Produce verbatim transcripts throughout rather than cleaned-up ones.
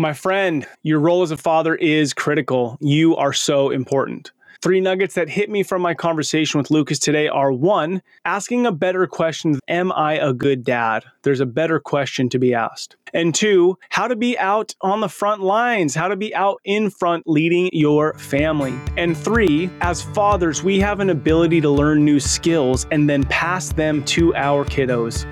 My friend, your role as a father is critical. You are so important. Three nuggets that hit me from my conversation with Lucas today are: one, asking a better question, am I a good dad? There's a better question to be asked. And two, how to be out on the front lines, how to be out in front leading your family. And three, as fathers, we have an ability to learn new skills and then pass them to our kiddos.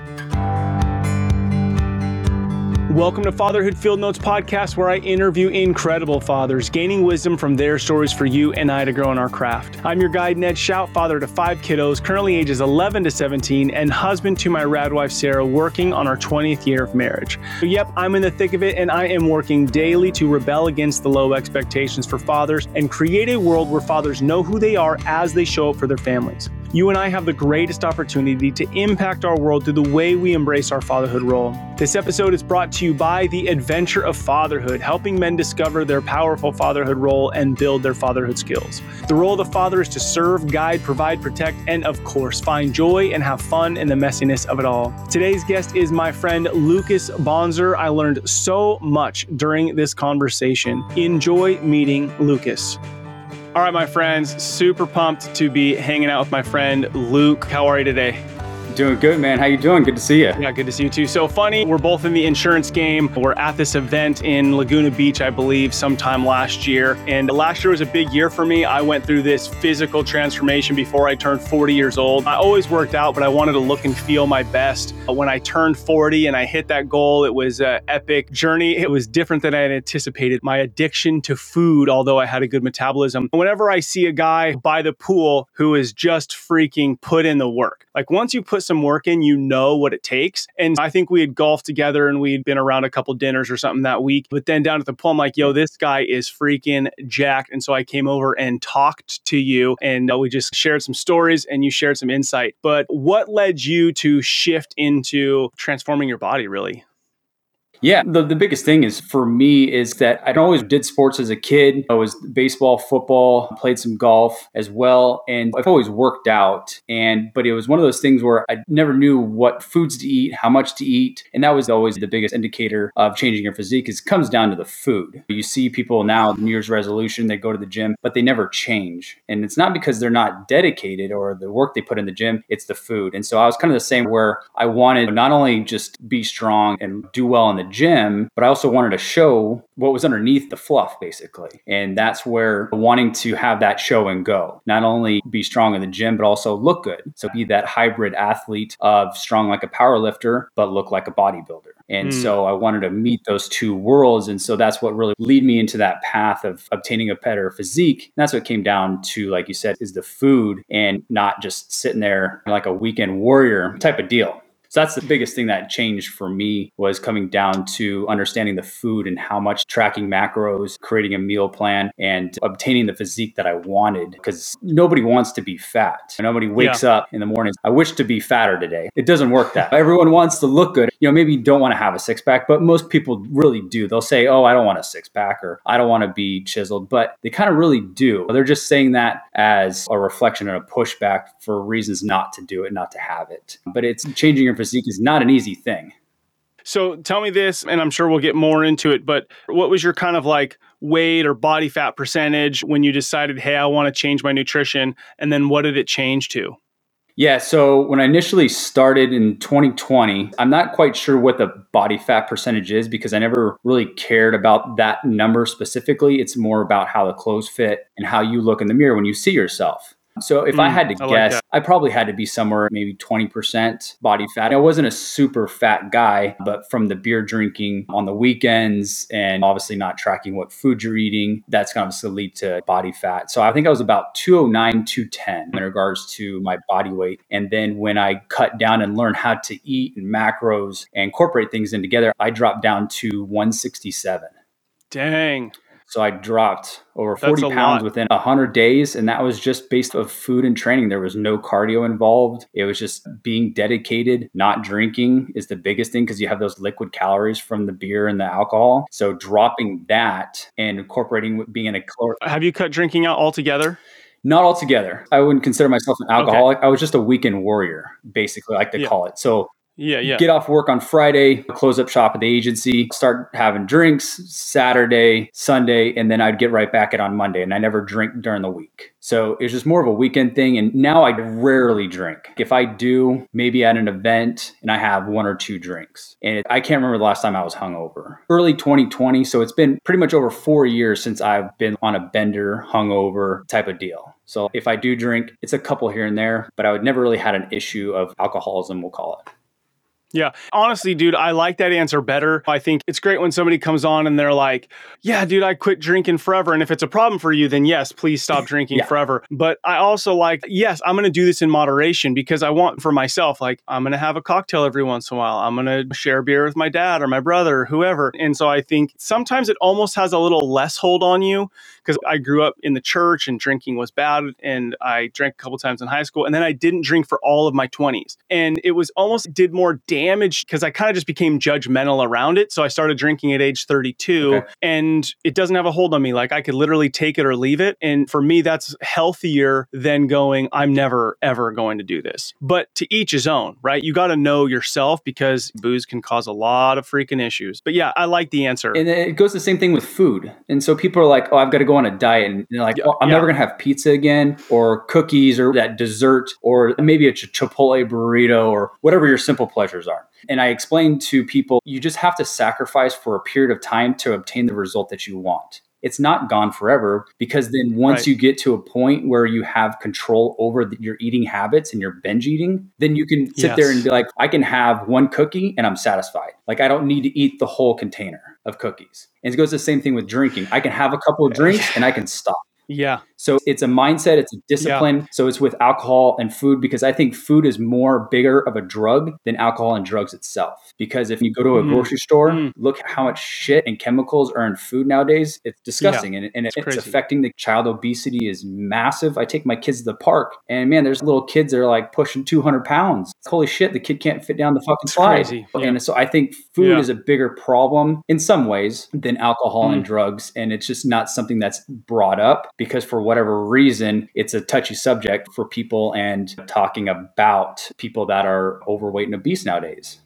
Welcome to Fatherhood Field Notes Podcast, where I interview incredible fathers, gaining wisdom from their stories for you and I to grow in our craft. I'm your guide, Ned Shout, father to five kiddos, currently ages eleven to seventeen, and husband to my rad wife, Sarah, working on our twentieth year of marriage. So, yep, I'm in the thick of it, and I am working daily to rebel against the low expectations for fathers and create a world where fathers know who they are as they show up for their families. You and I have the greatest opportunity to impact our world through the way we embrace our fatherhood role. This episode is brought to you by The Adventure of Fatherhood, helping men discover their powerful fatherhood role and build their fatherhood skills. The role of the father is to serve, guide, provide, protect, and of course, find joy and have fun in the messiness of it all. Today's guest is my friend, Lucas Bonzer. I learned so much during this conversation. Enjoy meeting Lucas. All right, my friends, super pumped to be hanging out with my friend Luke. How are you today? Doing good, man. How you doing? Good to see you. Yeah, good to see you too. So funny, we're both in the insurance game. We're at this event in Laguna Beach, I believe, sometime last year. And last year was a big year for me. I went through this physical transformation before I turned forty years old. I always worked out, but I wanted to look and feel my best. When I turned forty and I hit that goal, it was an epic journey. It was different than I had anticipated. My addiction to food, although I had a good metabolism. Whenever I see a guy by the pool who is just freaking put in the work, like once you put some work in, you know what it takes. And I think we had golfed together and we'd been around a couple dinners or something that week. But then down at the pool, I'm like, yo, this guy is freaking jacked. And so I came over and talked to you and uh, we just shared some stories and you shared some insight. But what led you to shift into transforming your body, really? Yeah, the, the biggest thing is for me is that I always did sports as a kid. I was baseball, football, played some golf as well. And I've always worked out. And but it was one of those things where I never knew what foods to eat, how much to eat. And that was always the biggest indicator of changing your physique is it comes down to the food. You see people now, New Year's resolution, they go to the gym, but they never change. And it's not because they're not dedicated or the work they put in the gym, it's the food. And so I was kind of the same where I wanted to not only just be strong and do well in the gym, but I also wanted to show what was underneath the fluff, basically. And that's where wanting to have that show and go, not only be strong in the gym, but also look good. So be that hybrid athlete of strong like a power lifter, but look like a bodybuilder. And mm. so I wanted to meet those two worlds. And so that's what really led me into that path of obtaining a better physique. And that's what came down to, like you said, is the food and not just sitting there like a weekend warrior type of deal. So that's the biggest thing that changed for me was coming down to understanding the food and how much, tracking macros, creating a meal plan, and obtaining the physique that I wanted. Because nobody wants to be fat. Nobody wakes yeah. up in the morning, I wish to be fatter today. It doesn't work that. Everyone wants to look good. You know, maybe you don't want to have a six pack, but most people really do. They'll say, oh, I don't want a six pack or I don't want to be chiseled, but they kind of really do. They're just saying that as a reflection and a pushback for reasons not to do it, not to have it. But it's changing your physique is not an easy thing. So tell me this, and I'm sure we'll get more into it, but what was your kind of like weight or body fat percentage when you decided, hey, I want to change my nutrition? And then what did it change to? Yeah. So when I initially started in twenty twenty, I'm not quite sure what the body fat percentage is because I never really cared about that number specifically. It's more about how the clothes fit and how you look in the mirror when you see yourself. So if mm, I had to I guess, like I probably had to be somewhere maybe twenty percent body fat. I wasn't a super fat guy, but from the beer drinking on the weekends and obviously not tracking what food you're eating, that's going to lead to body fat. So I think I was about two oh nine, two ten in regards to my body weight. And then when I cut down and learned how to eat and macros and incorporate things in together, I dropped down to one sixty-seven. Dang. So I dropped over forty pounds within one hundred days. And that was just based off food and training. There was no cardio involved. It was just being dedicated. Not drinking is the biggest thing because you have those liquid calories from the beer and the alcohol. So dropping that and incorporating being in a caloric. Have you cut drinking out altogether? Not altogether. I wouldn't consider myself an alcoholic. Okay. I was just a weekend warrior, basically, I like to yeah. call it. So Yeah, yeah. Get off work on Friday, close up shop at the agency, start having drinks Saturday, Sunday, and then I'd get right back at it on Monday. And I never drink during the week. So it's just more of a weekend thing. And now I rarely drink. If I do, maybe at an event and I have one or two drinks. And I can't remember the last time I was hungover. Early twenty twenty. So it's been pretty much over four years since I've been on a bender, hungover type of deal. So if I do drink, it's a couple here and there, but I would never really had an issue of alcoholism, we'll call it. Yeah. Honestly, dude, I like that answer better. I think it's great when somebody comes on and they're like, yeah, dude, I quit drinking forever. And if it's a problem for you, then yes, please stop drinking yeah. forever. But I also like, yes, I'm going to do this in moderation because I want for myself, like I'm going to have a cocktail every once in a while. I'm going to share beer with my dad or my brother or whoever. And so I think sometimes it almost has a little less hold on you because I grew up in the church and drinking was bad. And I drank a couple times in high school. And then I didn't drink for all of my twenties. And it was almost did more damage damaged because I kind of just became judgmental around it. So I started drinking at age thirty-two okay. and it doesn't have a hold on me. Like I could literally take it or leave it. And for me, that's healthier than going, I'm never, ever going to do this. But to each his own, right? You got to know yourself because booze can cause a lot of freaking issues. But yeah, I like the answer. And it goes the same thing with food. And so people are like, oh, I've got to go on a diet. And they're like, yeah, oh, I'm yeah. never going to have pizza again or cookies or that dessert or maybe a Chipotle burrito or whatever your simple pleasures are. And I explained to people, you just have to sacrifice for a period of time to obtain the result that you want. It's not gone forever because then once right. you get to a point where you have control over the, your eating habits and your binge eating, then you can sit yes. there and be like, I can have one cookie and I'm satisfied. Like I don't need to eat the whole container of cookies. And it goes the same thing with drinking. I can have a couple of drinks and I can stop. Yeah. So it's a mindset, it's a discipline. Yeah. So it's with alcohol and food because I think food is more bigger of a drug than alcohol and drugs itself. Because if you go to a mm. grocery store, mm. look how much shit and chemicals are in food nowadays. It's disgusting. Yeah. And, and it's, it's affecting the child. Obesity is massive. I take my kids to the park and man, there's little kids that are like pushing two hundred pounds. Holy shit, the kid can't fit down the fucking it's slide. Crazy. Yeah. And so I think food yeah. is a bigger problem in some ways than alcohol mm. and drugs. And it's just not something that's brought up. Because for whatever reason, it's a touchy subject for people and talking about people that are overweight and obese nowadays.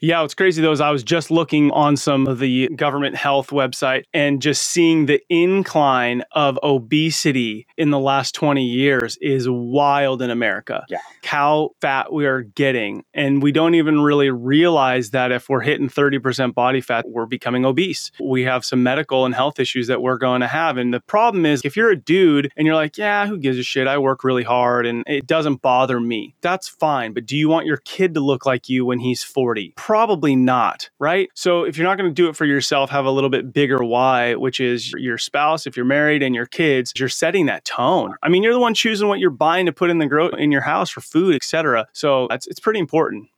Yeah, what's crazy though is I was just looking on some of the government health website and just seeing the incline of obesity in the last twenty years is wild in America. Yeah. How fat we are getting. And we don't even really realize that if we're hitting thirty percent body fat, we're becoming obese. We have some medical and health issues that we're going to have. And the problem is if you're a dude and you're like, yeah, who gives a shit? I work really hard and it doesn't bother me. That's fine. But do you want your kid to look like you when he's forty? Probably not, right? So if you're not going to do it for yourself, have a little bit bigger why, which is your spouse, if you're married, and your kids, you're setting that tone. I mean, you're the one choosing what you're buying to put in the gro- in your house for food, et cetera. So that's, it's pretty important.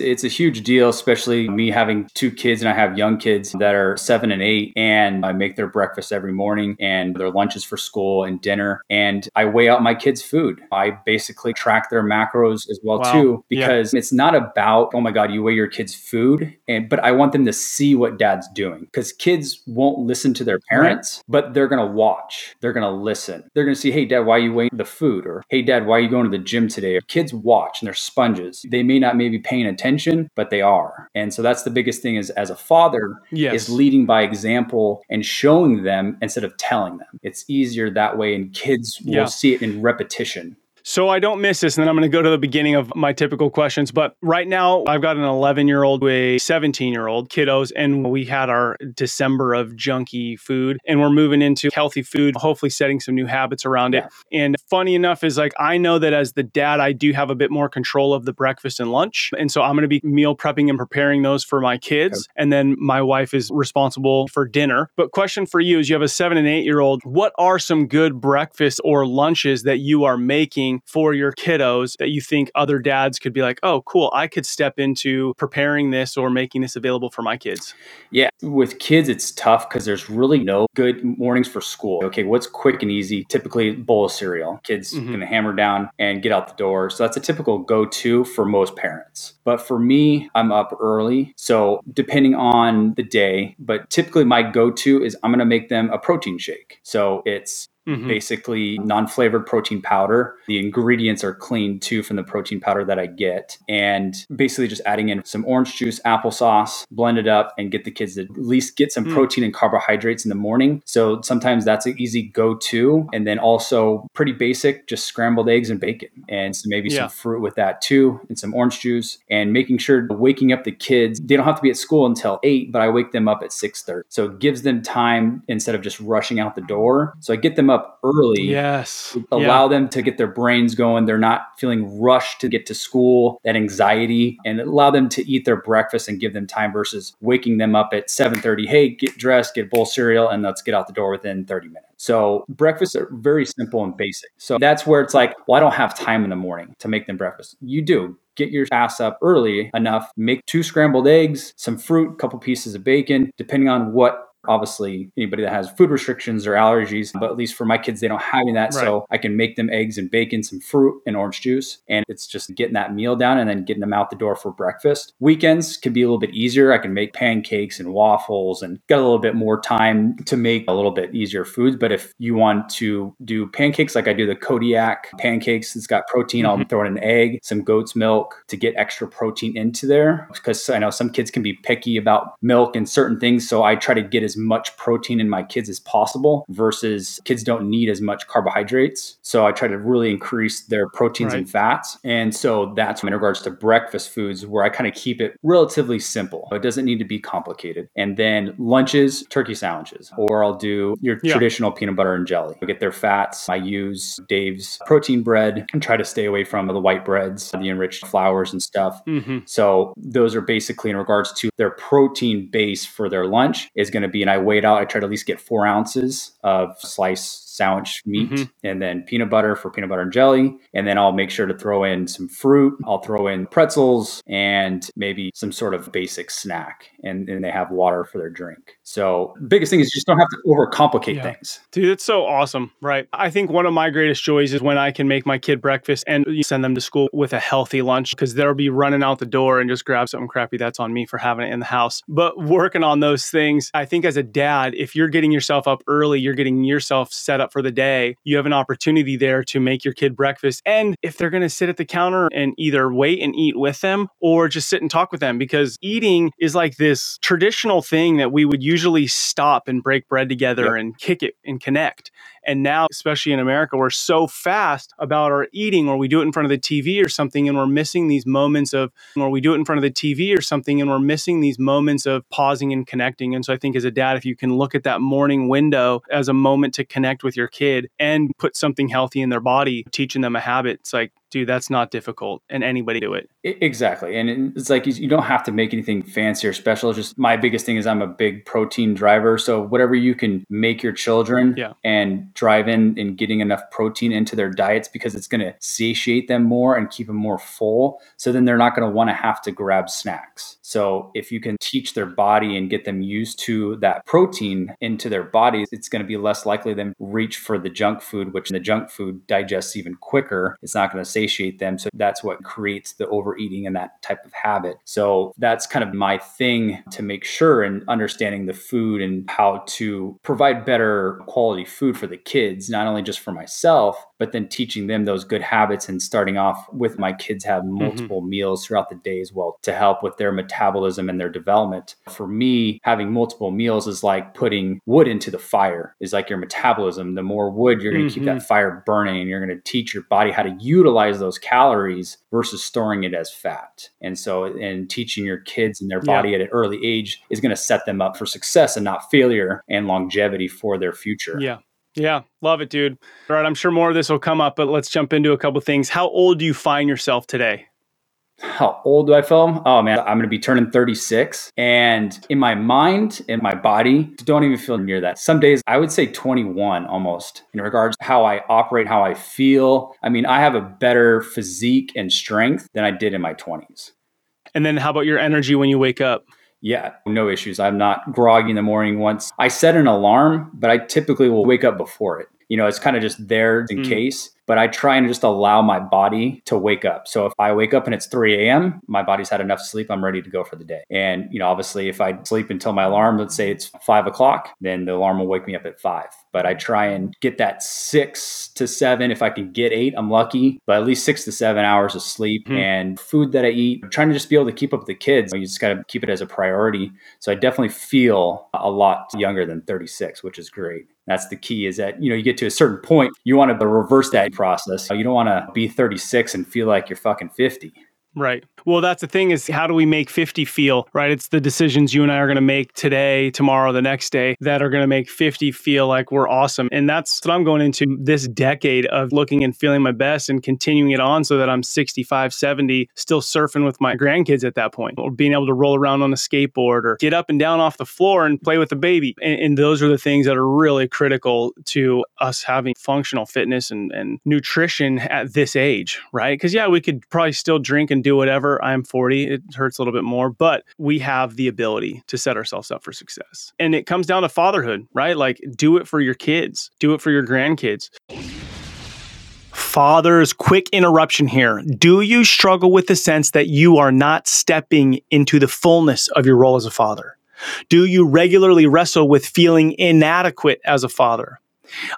It's a huge deal, especially me having two kids and I have young kids that are seven and eight and I make their breakfast every morning and their lunches for school and dinner. And I weigh out my kids' food. I basically track their macros as well wow. too, because yeah. it's not about, oh my God, you weigh your kids' food. And, but I want them to see what dad's doing because kids won't listen to their parents, right. but they're going to watch. They're going to listen. They're going to see, hey dad, why are you weighing the food? Or hey dad, why are you going to the gym today? Kids watch and they're sponges. They may not maybe paying attention. But they are. And so that's the biggest thing is as a father yes. is leading by example and showing them instead of telling them. It's easier that way and kids yeah. will see it in repetition. So I don't miss this. And then I'm going to go to the beginning of my typical questions. But right now I've got an eleven year old, a seventeen year old kiddos, and we had our December of junky food and we're moving into healthy food, hopefully setting some new habits around yeah. it. And funny enough is like, I know that as the dad, I do have a bit more control of the breakfast and lunch. And so I'm going to be meal prepping and preparing those for my kids. Okay. And then my wife is responsible for dinner. But question for you is you have a seven and eight year old, what are some good breakfasts or lunches that you are making for your kiddos that you think other dads could be like, oh, cool, I could step into preparing this or making this available for my kids? Yeah. With kids, it's tough because there's really no good mornings for school. Okay, what's quick and easy? Typically, bowl of cereal. Kids mm-hmm. can hammer down and get out the door. So that's a typical go-to for most parents. But for me, I'm up early. So depending on the day, but typically my go-to is I'm going to make them a protein shake. So it's Mm-hmm. Basically non-flavored protein powder. The ingredients are clean too from the protein powder that I get. And basically just adding in some orange juice, applesauce, blend it up and get the kids to at least get some mm. protein and carbohydrates in the morning. So sometimes that's an easy go-to. And then also pretty basic, just scrambled eggs and bacon. And so maybe yeah. some fruit with that too and some orange juice. And making sure waking up the kids, they don't have to be at school until eight, but I wake them up at six thirty. So it gives them time instead of just rushing out the door. So I get them up early, yes, allow yeah. them to get their brains going. They're not feeling rushed to get to school, that anxiety, and allow them to eat their breakfast and give them time versus waking them up at seven thirty. Hey, get dressed, get a bowl of cereal, and let's get out the door within thirty minutes. So breakfasts are very simple and basic. So that's where it's like, well, I don't have time in the morning to make them breakfast. You do. Get your ass up early enough, make two scrambled eggs, some fruit, a couple pieces of bacon, depending on what. Obviously, anybody that has food restrictions or allergies, but at least for my kids, they don't have any of that. Right. So I can make them eggs and bacon, some fruit and orange juice. And it's just getting that meal down and then getting them out the door for breakfast. Weekends can be a little bit easier. I can make pancakes and waffles and got a little bit more time to make a little bit easier foods. But if you want to do pancakes, like I do the Kodiak pancakes, it's got protein. Mm-hmm. I'll throw in an egg, some goat's milk to get extra protein into there. Because I know some kids can be picky about milk and certain things. So I try to get as much protein in my kids as possible versus kids don't need as much carbohydrates. So I try to really increase their proteins right. and fats. And so that's in regards to breakfast foods where I kind of keep it relatively simple. It doesn't need to be complicated. And then lunches, turkey sandwiches, or I'll do your yeah. traditional peanut butter and jelly. I get their fats. I use Dave's protein bread and try to stay away from the white breads, the enriched flours and stuff. Mm-hmm. So those are basically in regards to their protein base for their lunch is going to be, and I weighed out, I try to at least get four ounces of sliced sandwich meat mm-hmm. and then peanut butter for peanut butter and jelly. And then I'll make sure to throw in some fruit. I'll throw in pretzels and maybe some sort of basic snack. And then they have water for their drink. So biggest thing is you just don't have to overcomplicate yeah. things. Dude, it's so awesome, right? I think one of my greatest joys is when I can make my kid breakfast and send them to school with a healthy lunch because they'll be running out the door and just grab something crappy. That's on me for having it in the house. But working on those things, I think as a dad, if you're getting yourself up early, you're getting yourself set up for the day, you have an opportunity there to make your kid breakfast. And if they're going to sit at the counter and either wait and eat with them or just sit and talk with them, because eating is like this traditional thing that we would usually stop and break bread together yep. and kick it and connect. And now, especially in America, we're so fast about our eating, or we do it in front of the T V or something, and we're missing these moments of, or we do it in front of the TV or something, and we're missing these moments of pausing and connecting. And so I think as a dad, if you can look at that morning window as a moment to connect with your kid and put something healthy in their body, teaching them a habit, it's like, dude, that's not difficult and anybody do it. Exactly. And it's like, you don't have to make anything fancy or special. It's just my biggest thing is I'm a big protein driver. So whatever you can make your children yeah. and drive in and getting enough protein into their diets, because it's going to satiate them more and keep them more full. So then they're not going to want to have to grab snacks. So if you can teach their body and get them used to that protein into their bodies, it's going to be less likely them reach for the junk food, which the junk food digests even quicker. It's not going to satiate them. So that's what creates the overeating and that type of habit. So that's kind of my thing to make sure, and understanding the food and how to provide better quality food for the kids, not only just for myself, but then teaching them those good habits and starting off with my kids have multiple mm-hmm. meals throughout the day as well to help with their metabolism and their development. For me, having multiple meals is like putting wood into the fire, is like your metabolism. The more wood, you're going to mm-hmm. keep that fire burning, and you're going to teach your body how to utilize those calories versus storing it as fat. And so, and teaching your kids and their body yeah. at an early age is going to set them up for success and not failure and longevity for their future. Yeah. Yeah. Love it, dude. All right. I'm sure more of this will come up, but let's jump into a couple of things. How old do you find yourself today? How old do I feel? Oh man, I'm going to be turning thirty-six. And in my mind and my body, don't even feel near that. Some days I would say twenty-one almost in regards to how I operate, how I feel. I mean, I have a better physique and strength than I did in my twenties. And then how about your energy when you wake up? Yeah, no issues. I'm not groggy in the morning once. I set an alarm, but I typically will wake up before it. You know, it's kind of just there in mm. case. but I try and just allow my body to wake up. So if I wake up and it's three a.m., my body's had enough sleep, I'm ready to go for the day. And, you know, obviously if I sleep until my alarm, let's say it's five o'clock, then the alarm will wake me up at five. But I try and get that six to seven. If I can get eight, I'm lucky, but at least six to seven hours of sleep mm-hmm. and food that I eat, I'm trying to just be able to keep up with the kids. You just got to keep it as a priority. So I definitely feel a lot younger than thirty-six, which is great. That's the key, is that, you know, you get to a certain point, you want to reverse that process. You don't want to be thirty-six and feel like you're fucking fifty. Right. Well, that's the thing, is how do we make fifty feel, right? It's the decisions you and I are going to make today, tomorrow, the next day that are going to make fifty feel like we're awesome. And that's what I'm going into this decade of looking and feeling my best and continuing it on so that I'm sixty-five, seventy, still surfing with my grandkids at that point, or being able to roll around on a skateboard or get up and down off the floor and play with the baby. And, and those are the things that are really critical to us having functional fitness and, and nutrition at this age, right? Because yeah, we could probably still drink and do whatever. I'm forty. It hurts a little bit more, but we have the ability to set ourselves up for success. And it comes down to fatherhood, right? Like, do it for your kids, do it for your grandkids. Fathers, quick interruption here. Do you struggle with the sense that you are not stepping into the fullness of your role as a father? Do you regularly wrestle with feeling inadequate as a father?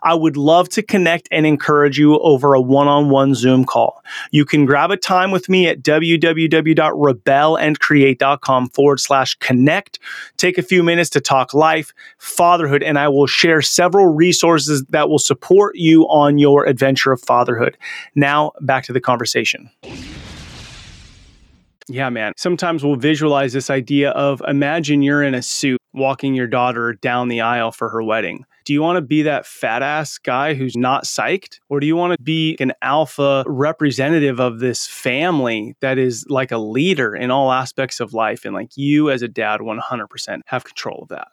I would love to connect and encourage you over a one-on-one Zoom call. You can grab a time with me at www.rebelandcreate.com forward slash connect. Take a few minutes to talk life, fatherhood, and I will share several resources that will support you on your adventure of fatherhood. Now, back to the conversation. Yeah, man. Sometimes we'll visualize this idea of, imagine you're in a suit walking your daughter down the aisle for her wedding. Do you want to be that fat ass guy who's not psyched? Or do you want to be an alpha representative of this family that is like a leader in all aspects of life? And like, you as a dad, one hundred percent have control of that.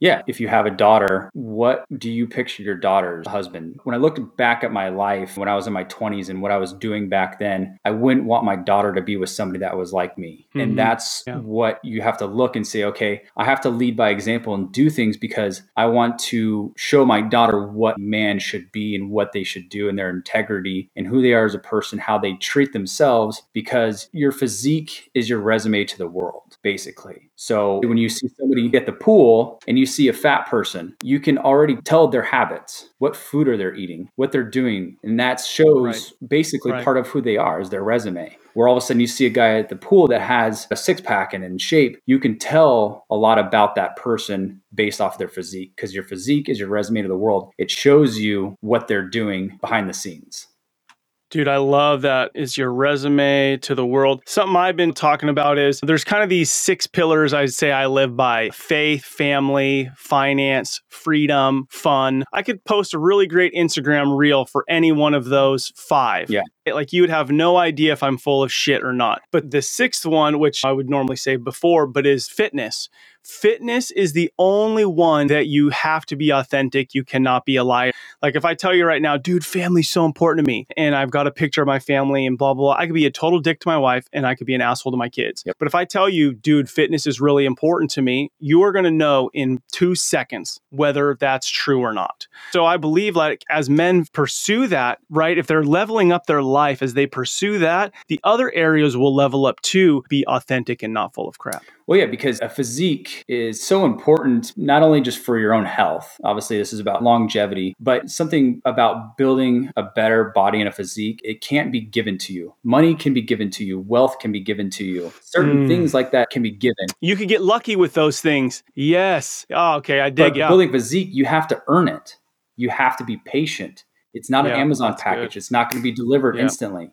Yeah. If you have a daughter, what do you picture your daughter's husband? When I looked back at my life when I was in my twenties and what I was doing back then, I wouldn't want my daughter to be with somebody that was like me. Mm-hmm. And that's yeah. what you have to look and say, okay, I have to lead by example and do things because I want to show my daughter what man should be and what they should do and their integrity and who they are as a person, how they treat themselves, because your physique is your resume to the world, basically. So when you see somebody at the pool and you see a fat person, you can already tell their habits, what food are they eating, what they're doing. And that shows right. basically right. part of who they are is their resume. Where all of a sudden you see a guy at the pool that has a six pack and in shape, you can tell a lot about that person based off their physique, because your physique is your resume to the world. It shows you what they're doing behind the scenes. Dude, I love that. Is your resume to the world. Something I've been talking about is there's kind of these six pillars I'd say I live by: faith, family, finance, freedom, fun. I could post a really great Instagram reel for any one of those five. Yeah. Like, you would have no idea if I'm full of shit or not. But the sixth one, which I would normally say before, but is fitness. Fitness is the only one that you have to be authentic. You cannot be a liar. Like, if I tell you right now, dude, family's so important to me and I've got a picture of my family and blah, blah, blah, I could be a total dick to my wife and I could be an asshole to my kids. Yep. But if I tell you, dude, fitness is really important to me, you are going to know in two seconds whether that's true or not. So I believe, like, as men pursue that, right, if they're leveling up their life, as they pursue that, the other areas will level up to be authentic and not full of crap. Well, yeah, because a physique is so important, not only just for your own health. Obviously, this is about longevity, but something about building a better body and a physique. It can't be given to you. Money can be given to you. Wealth can be given to you. Certain mm. things like that can be given. You can get lucky with those things. Yes. Oh, okay. I dig it. But building physique, you have to earn it. You have to be patient. It's not yeah, an Amazon package. Good. It's not going to be delivered yeah. instantly.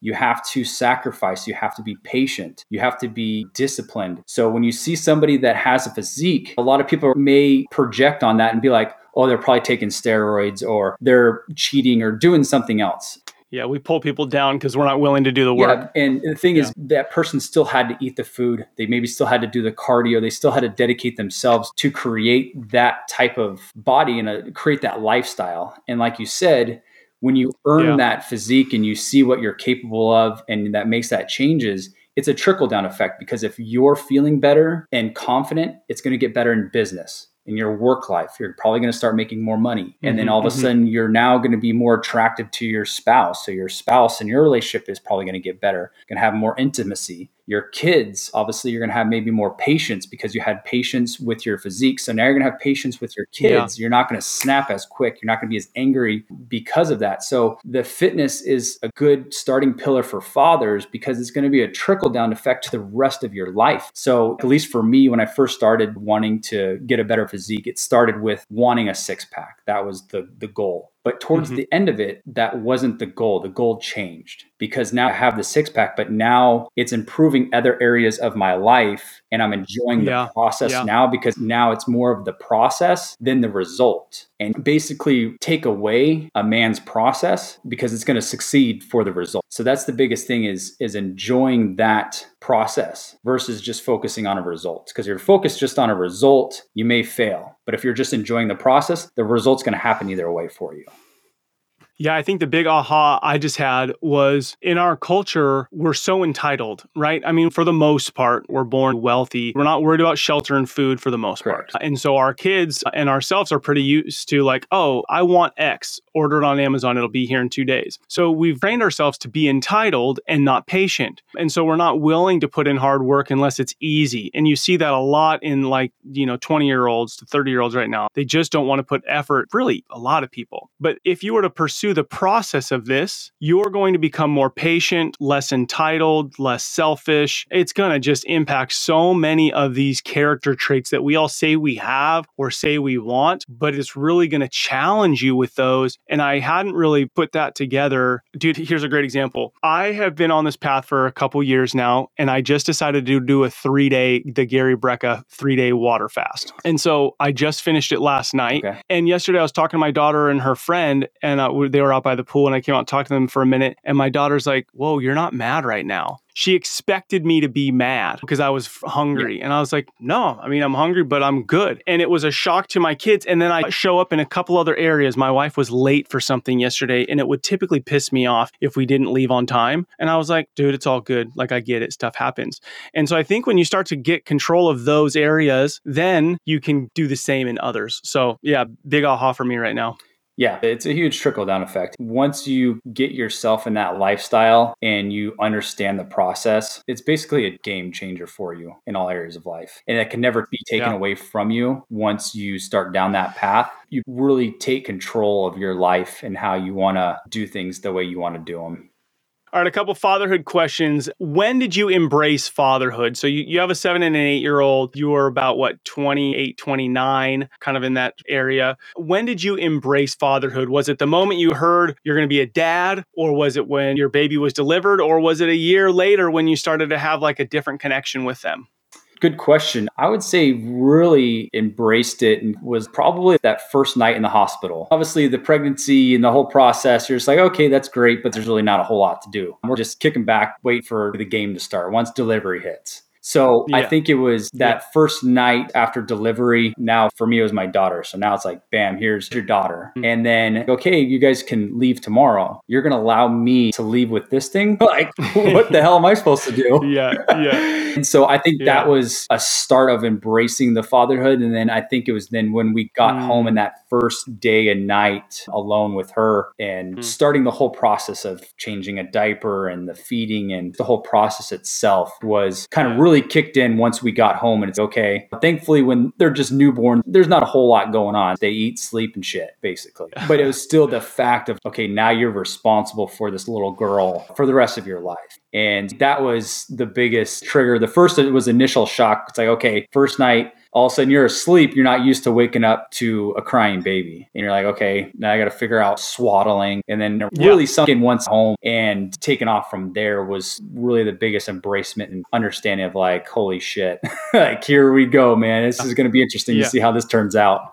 You have to sacrifice. You have to be patient. You have to be disciplined. So when you see somebody that has a physique, a lot of people may project on that and be like, oh, they're probably taking steroids or they're cheating or doing something else. Yeah, we pull people down because we're not willing to do the work. Yeah, and the thing yeah. is, that person still had to eat the food. They maybe still had to do the cardio. They still had to dedicate themselves to create that type of body and a, create that lifestyle. And like you said, when you earn yeah. that physique and you see what you're capable of and that makes that changes, it's a trickle down effect, because if you're feeling better and confident, it's going to get better in business. in your work life, you're probably going to start making more money. And mm-hmm, then all of a mm-hmm. sudden you're now going to be more attractive to your spouse. So your spouse and your relationship is probably going to get better, going to have more intimacy. Your kids, obviously you're going to have maybe more patience because you had patience with your physique. So now you're going to have patience with your kids. Yeah. You're not going to snap as quick. You're not going to be as angry because of that. So the fitness is a good starting pillar for fathers because it's going to be a trickle down effect to the rest of your life. So at least for me, when I first started wanting to get a better physique, it started with wanting a six pack. That was the the goal. But towards mm-hmm. the end of it, that wasn't the goal. The goal changed because now I have the six pack, but now it's improving other areas of my life. And I'm enjoying the yeah. process yeah. now because now it's more of the process than the result. And basically take away a man's process because it's going to succeed for the result. So that's the biggest thing is, is enjoying that process versus just focusing on a result. Because if you're focused just on a result, you may fail. But if you're just enjoying the process, the result's going to happen either way for you. Yeah, I think the big aha I just had was in our culture, we're so entitled, right? I mean, for the most part, we're born wealthy. We're not worried about shelter and food for the most Correct. part. And so our kids and ourselves are pretty used to like, oh, I want X, order it on Amazon, it'll be here in two days. So we've trained ourselves to be entitled and not patient. And so we're not willing to put in hard work unless it's easy. And you see that a lot in like, you know, twenty-year-olds to thirty-year-olds right now. They just don't want to put effort, really a lot of people. But if you were to pursue the process of this, you're going to become more patient, less entitled, less selfish. It's going to just impact so many of these character traits that we all say we have or say we want, but it's really going to challenge you with those. And I hadn't really put that together. Dude, here's a great example. I have been on this path for a couple years now, and I just decided to do a three-day, the Gary Brecca three-day water fast. And so I just finished it last night. Okay. And yesterday I was talking to my daughter and her friend, and I, they were out by the pool and I came out and talked to them for a minute. And my daughter's like, whoa, you're not mad right now. She expected me to be mad because I was hungry. Yeah. And I was like, no, I mean, I'm hungry, but I'm good. And it was a shock to my kids. And then I show up in a couple other areas. My wife was late for something yesterday, and it would typically piss me off if we didn't leave on time. And I was like, dude, it's all good. Like, I get it. Stuff happens. And so I think when you start to get control of those areas, then you can do the same in others. So yeah, big aha for me right now. Yeah, it's a huge trickle-down effect. Once you get yourself in that lifestyle and you understand the process, it's basically a game changer for you in all areas of life. And it can never be taken yeah. away from you once you start down that path. You really take control of your life and how you want to do things the way you want to do them. All right, a couple fatherhood questions. When did you embrace fatherhood? So you, you have a seven and an eight-year-old. You were about, what, twenty-eight, twenty-nine, kind of in that area. When did you embrace fatherhood? Was it the moment you heard you're going to be a dad? Or was it when your baby was delivered? Or was it a year later when you started to have like a different connection with them? Good question. I would say really embraced it and was probably that first night in the hospital. Obviously, the pregnancy and the whole process, you're just like, okay, that's great, but there's really not a whole lot to do. We're just kicking back, wait for the game to start once delivery hits. So yeah. I think it was that yeah. first night after delivery. Now for me, it was my daughter. So now it's like, bam, here's your daughter. Mm-hmm. And then, okay, you guys can leave tomorrow. You're going to allow me to leave with this thing? Like, what the hell am I supposed to do? Yeah, yeah. And so I think yeah. that was a start of embracing the fatherhood. And then I think it was then when we got mm-hmm. home in that first day and night alone with her and mm-hmm. starting the whole process of changing a diaper and the feeding and the whole process itself was kind of really kicked in once we got home. And it's okay. Thankfully, when they're just newborn, there's not a whole lot going on. They eat, sleep, and shit, basically. But it was still the fact of, okay, now you're responsible for this little girl for the rest of your life. And that was the biggest trigger. The first it was initial shock. It's like, okay, first night, all of a sudden you're asleep. You're not used to waking up to a crying baby. And you're like, okay, now I got to figure out swaddling. And then it really yeah. sunk in once home and taken off from there was really the biggest embracement and understanding of like, holy shit, like here we go, man. This is going to be interesting yeah. to see how this turns out.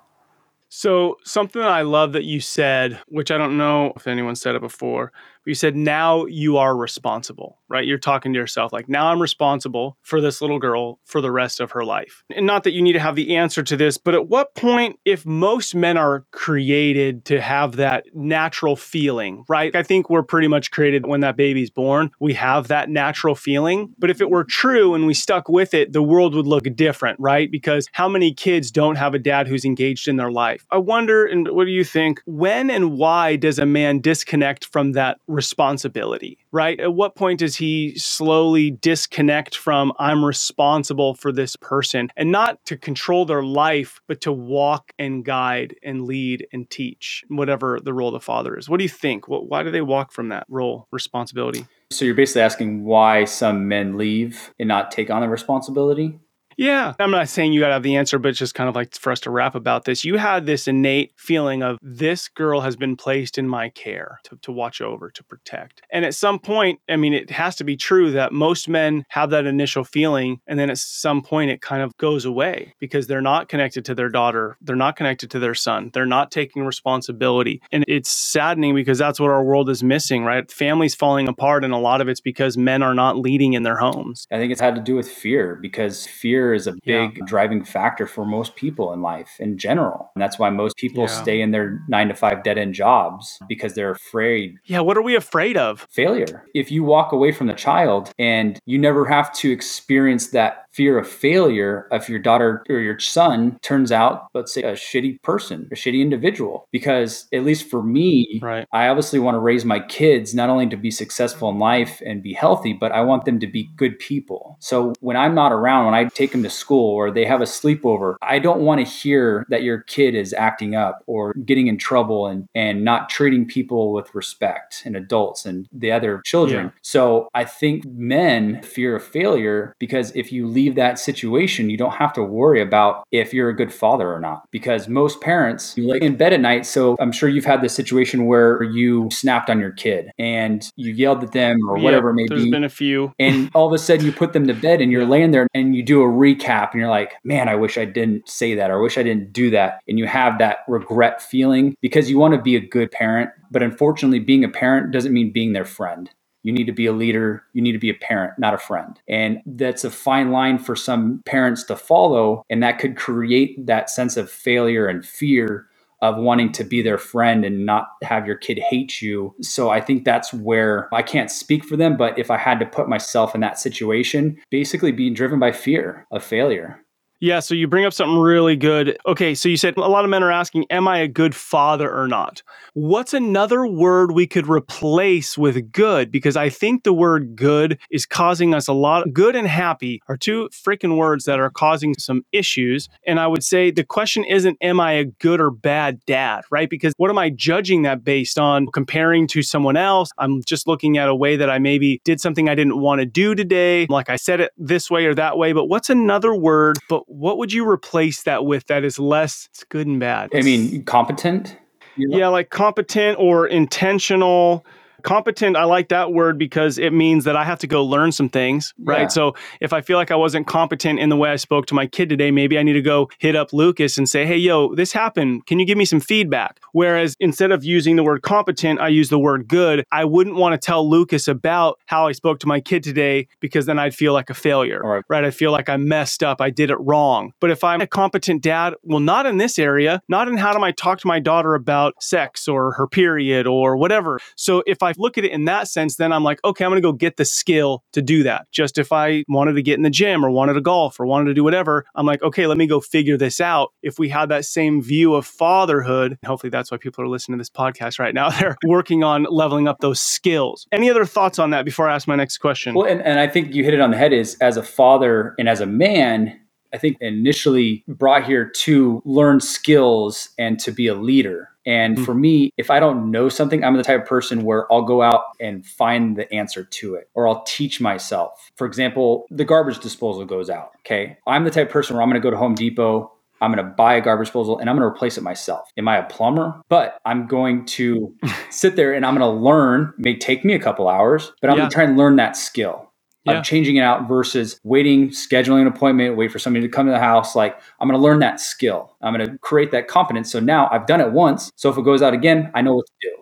So something that I love that you said, which I don't know if anyone said it before, But you said, now you are responsible, right? You're talking to yourself like, now I'm responsible for this little girl for the rest of her life. And not that you need to have the answer to this, but at what point, if most men are created to have that natural feeling, right? I think we're pretty much created when that baby's born, we have that natural feeling. But if it were true and we stuck with it, the world would look different, right? Because how many kids don't have a dad who's engaged in their life? I wonder, and what do you think, when and why does a man disconnect from that responsibility, right? At what point does he slowly disconnect from, I'm responsible for this person, and not to control their life, but to walk and guide and lead and teach, whatever the role of the father is? What do you think? What, why do they walk from that role, responsibility? So you're basically asking why some men leave and not take on the responsibility? Yeah. I'm not saying you got to have the answer, but it's just kind of like for us to wrap about this. You had this innate feeling of, this girl has been placed in my care to, to watch over, to protect. And at some point, I mean, it has to be true that most men have that initial feeling. And then at some point, it kind of goes away because they're not connected to their daughter. They're not connected to their son. They're not taking responsibility. And it's saddening because that's what our world is missing, right? Families falling apart. And a lot of it's because men are not leading in their homes. I think it's had to do with fear, because fear is a big yeah. driving factor for most people in life in general. And that's why most people yeah. stay in their nine to five dead end jobs, because they're afraid. Yeah. What are we afraid of? Failure. If you walk away from the child and you never have to experience that fear of failure, if your daughter or your son turns out, let's say, a shitty person, a shitty individual, because at least for me, right. I obviously want to raise my kids not only to be successful in life and be healthy, but I want them to be good people. So when I'm not around, when I take them to school or they have a sleepover, I don't want to hear that your kid is acting up or getting in trouble and, and not treating people with respect and adults and the other children. Yeah. So I think men fear of failure, because if you leave that situation, you don't have to worry about if you're a good father or not, because most parents, you lay in bed at night. So I'm sure you've had this situation where you snapped on your kid and you yelled at them or whatever yeah, it may there's be. There's been a few. And all of a sudden you put them to bed and you're laying there and you do a recap and you're like, man, I wish I didn't say that, or I wish I didn't do that. And you have that regret feeling because you want to be a good parent. But unfortunately, being a parent doesn't mean being their friend. You need to be a leader. You need to be a parent, not a friend. And that's a fine line for some parents to follow. And that could create that sense of failure and fear of wanting to be their friend and not have your kid hate you. So I think that's where, I can't speak for them, but if I had to put myself in that situation, basically being driven by fear of failure. Yeah, so you bring up something really good. Okay, so you said a lot of men are asking, am I a good father or not? What's another word we could replace with good? Because I think the word good is causing us a lot of, good and happy are two freaking words that are causing some issues. And I would say the question isn't, am I a good or bad dad, right? Because what am I judging that based on? Comparing to someone else? I'm just looking at a way that I maybe did something I didn't want to do today. Like I said it this way or that way, but what's another word? But what would you replace that with that is less, it's good and bad? I mean, competent? Yeah, like competent or intentional. Competent, I like that word because it means that I have to go learn some things, right? Yeah. So if I feel like I wasn't competent in the way I spoke to my kid today, maybe I need to go hit up Lucas and say, hey, yo, this happened. Can you give me some feedback? Whereas instead of using the word competent, I use the word good. I wouldn't want to tell Lucas about how I spoke to my kid today because then I'd feel like a failure, right? right? I feel like I messed up. I did it wrong. But if I'm a competent dad, well, not in this area, not in how do I talk to my daughter about sex or her period or whatever. So if I I look at it in that sense, then I'm like, okay, I'm going to go get the skill to do that. Just if I wanted to get in the gym or wanted to golf or wanted to do whatever, I'm like, okay, let me go figure this out. If we had that same view of fatherhood, hopefully that's why people are listening to this podcast right now. They're working on leveling up those skills. Any other thoughts on that before I ask my next question? Well, and, and I think you hit it on the head is as a father and as a man, I think initially brought here to learn skills and to be a leader. And for me, if I don't know something, I'm the type of person where I'll go out and find the answer to it, or I'll teach myself. For example, the garbage disposal goes out. Okay. I'm the type of person where I'm going to go to Home Depot. I'm going to buy a garbage disposal and I'm going to replace it myself. Am I a plumber? But I'm going to sit there and I'm going to learn. It may take me a couple hours, but I'm yeah. going to try and learn that skill. Yeah. Of changing it out versus waiting, scheduling an appointment, wait for somebody to come to the house. Like, I'm going to learn that skill. I'm going to create that competence. So now I've done it once. So if it goes out again, I know what to do.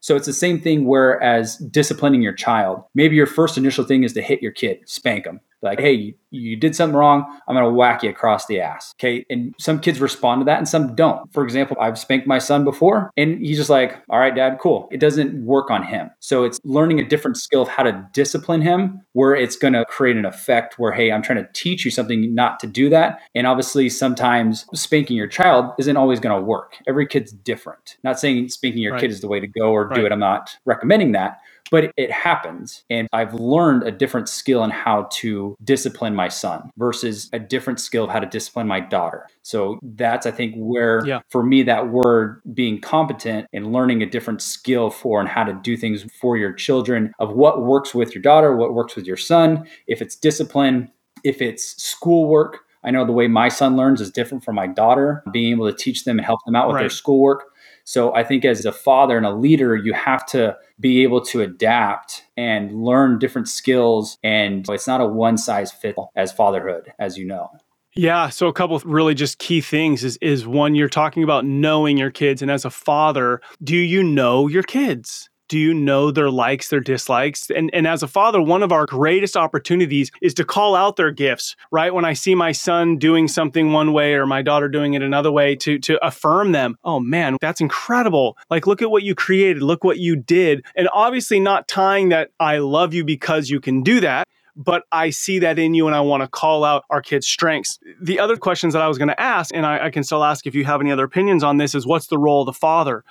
So it's the same thing, whereas disciplining your child, maybe your first initial thing is to hit your kid, spank them. Like, hey, you, you did something wrong. I'm going to whack you across the ass. Okay. And some kids respond to that and some don't. For example, I've spanked my son before and he's just like, all right, dad, cool. It doesn't work on him. So it's learning a different skill of how to discipline him where it's going to create an effect where, hey, I'm trying to teach you something not to do that. And obviously sometimes spanking your child isn't always going to work. Every kid's different. Not saying spanking your right. kid is the way to go or right. do it. I'm not recommending that. But it happens. And I've learned a different skill in how to discipline my son versus a different skill of how to discipline my daughter. So that's, I think, where yeah. for me, that word being competent and learning a different skill for and how to do things for your children of what works with your daughter, what works with your son, if it's discipline, if it's schoolwork. I know the way my son learns is different from my daughter, being able to teach them and help them out with right. their schoolwork. So I think as a father and a leader, you have to be able to adapt and learn different skills. And it's not a one size fits all as fatherhood, as you know. Yeah. So a couple of really just key things is, is one, you're talking about knowing your kids. And as a father, do you know your kids? Do you know their likes, their dislikes? And and as a father, one of our greatest opportunities is to call out their gifts, right? When I see my son doing something one way or my daughter doing it another way, to to affirm them. Oh man, that's incredible. Like, look at what you created. Look what you did. And obviously not tying that I love you because you can do that, but I see that in you and I want to call out our kids' strengths. The other questions that I was going to ask, and I, I can still ask if you have any other opinions on this, is what's the role of the father?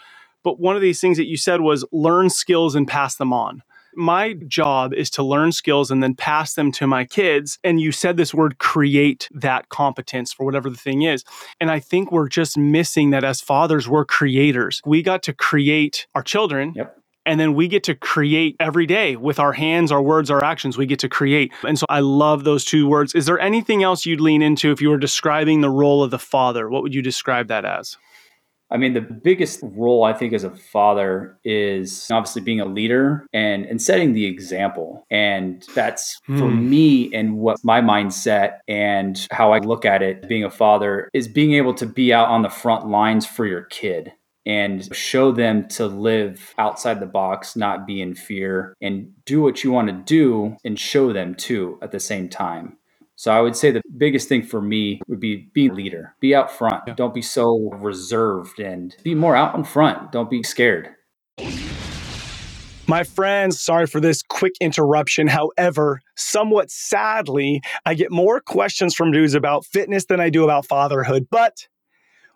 But one of these things that you said was learn skills and pass them on. My job is to learn skills and then pass them to my kids. And you said this word, create that competence for whatever the thing is. And I think we're just missing that as fathers, we're creators. We got to create our children. Yep. And then we get to create every day with our hands, our words, our actions, we get to create. And so I love those two words. Is there anything else you'd lean into if you were describing the role of the father? What would you describe that as? I mean, the biggest role I think as a father is obviously being a leader and, and setting the example. And that's hmm. for me, and what my mindset and how I look at it being a father is being able to be out on the front lines for your kid and show them to live outside the box, not be in fear, and do what you want to do and show them too at the same time. So I would say the biggest thing for me would be be a leader, be out front. Yeah. Don't be so reserved and be more out in front. Don't be scared. My friends, sorry for this quick interruption. However, somewhat sadly, I get more questions from dudes about fitness than I do about fatherhood. But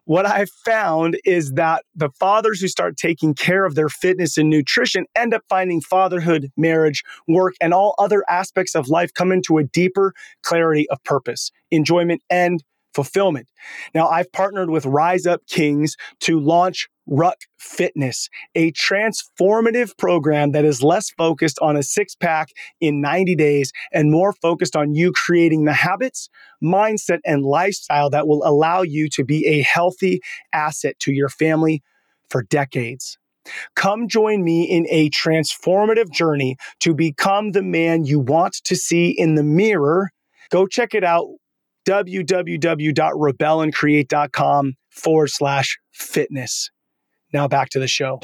what I found is that the fathers who start taking care of their fitness and nutrition end up finding fatherhood, marriage, work, and all other aspects of life come into a deeper clarity of purpose, enjoyment, and fulfillment. Now, I've partnered with Rise Up Kings to launch Ruck Fitness, a transformative program that is less focused on a six-pack in ninety days and more focused on you creating the habits, mindset, and lifestyle that will allow you to be a healthy asset to your family for decades. Come join me in a transformative journey to become the man you want to see in the mirror. Go check it out, www.rebelandcreate.com forward slash fitness. Now back to the show.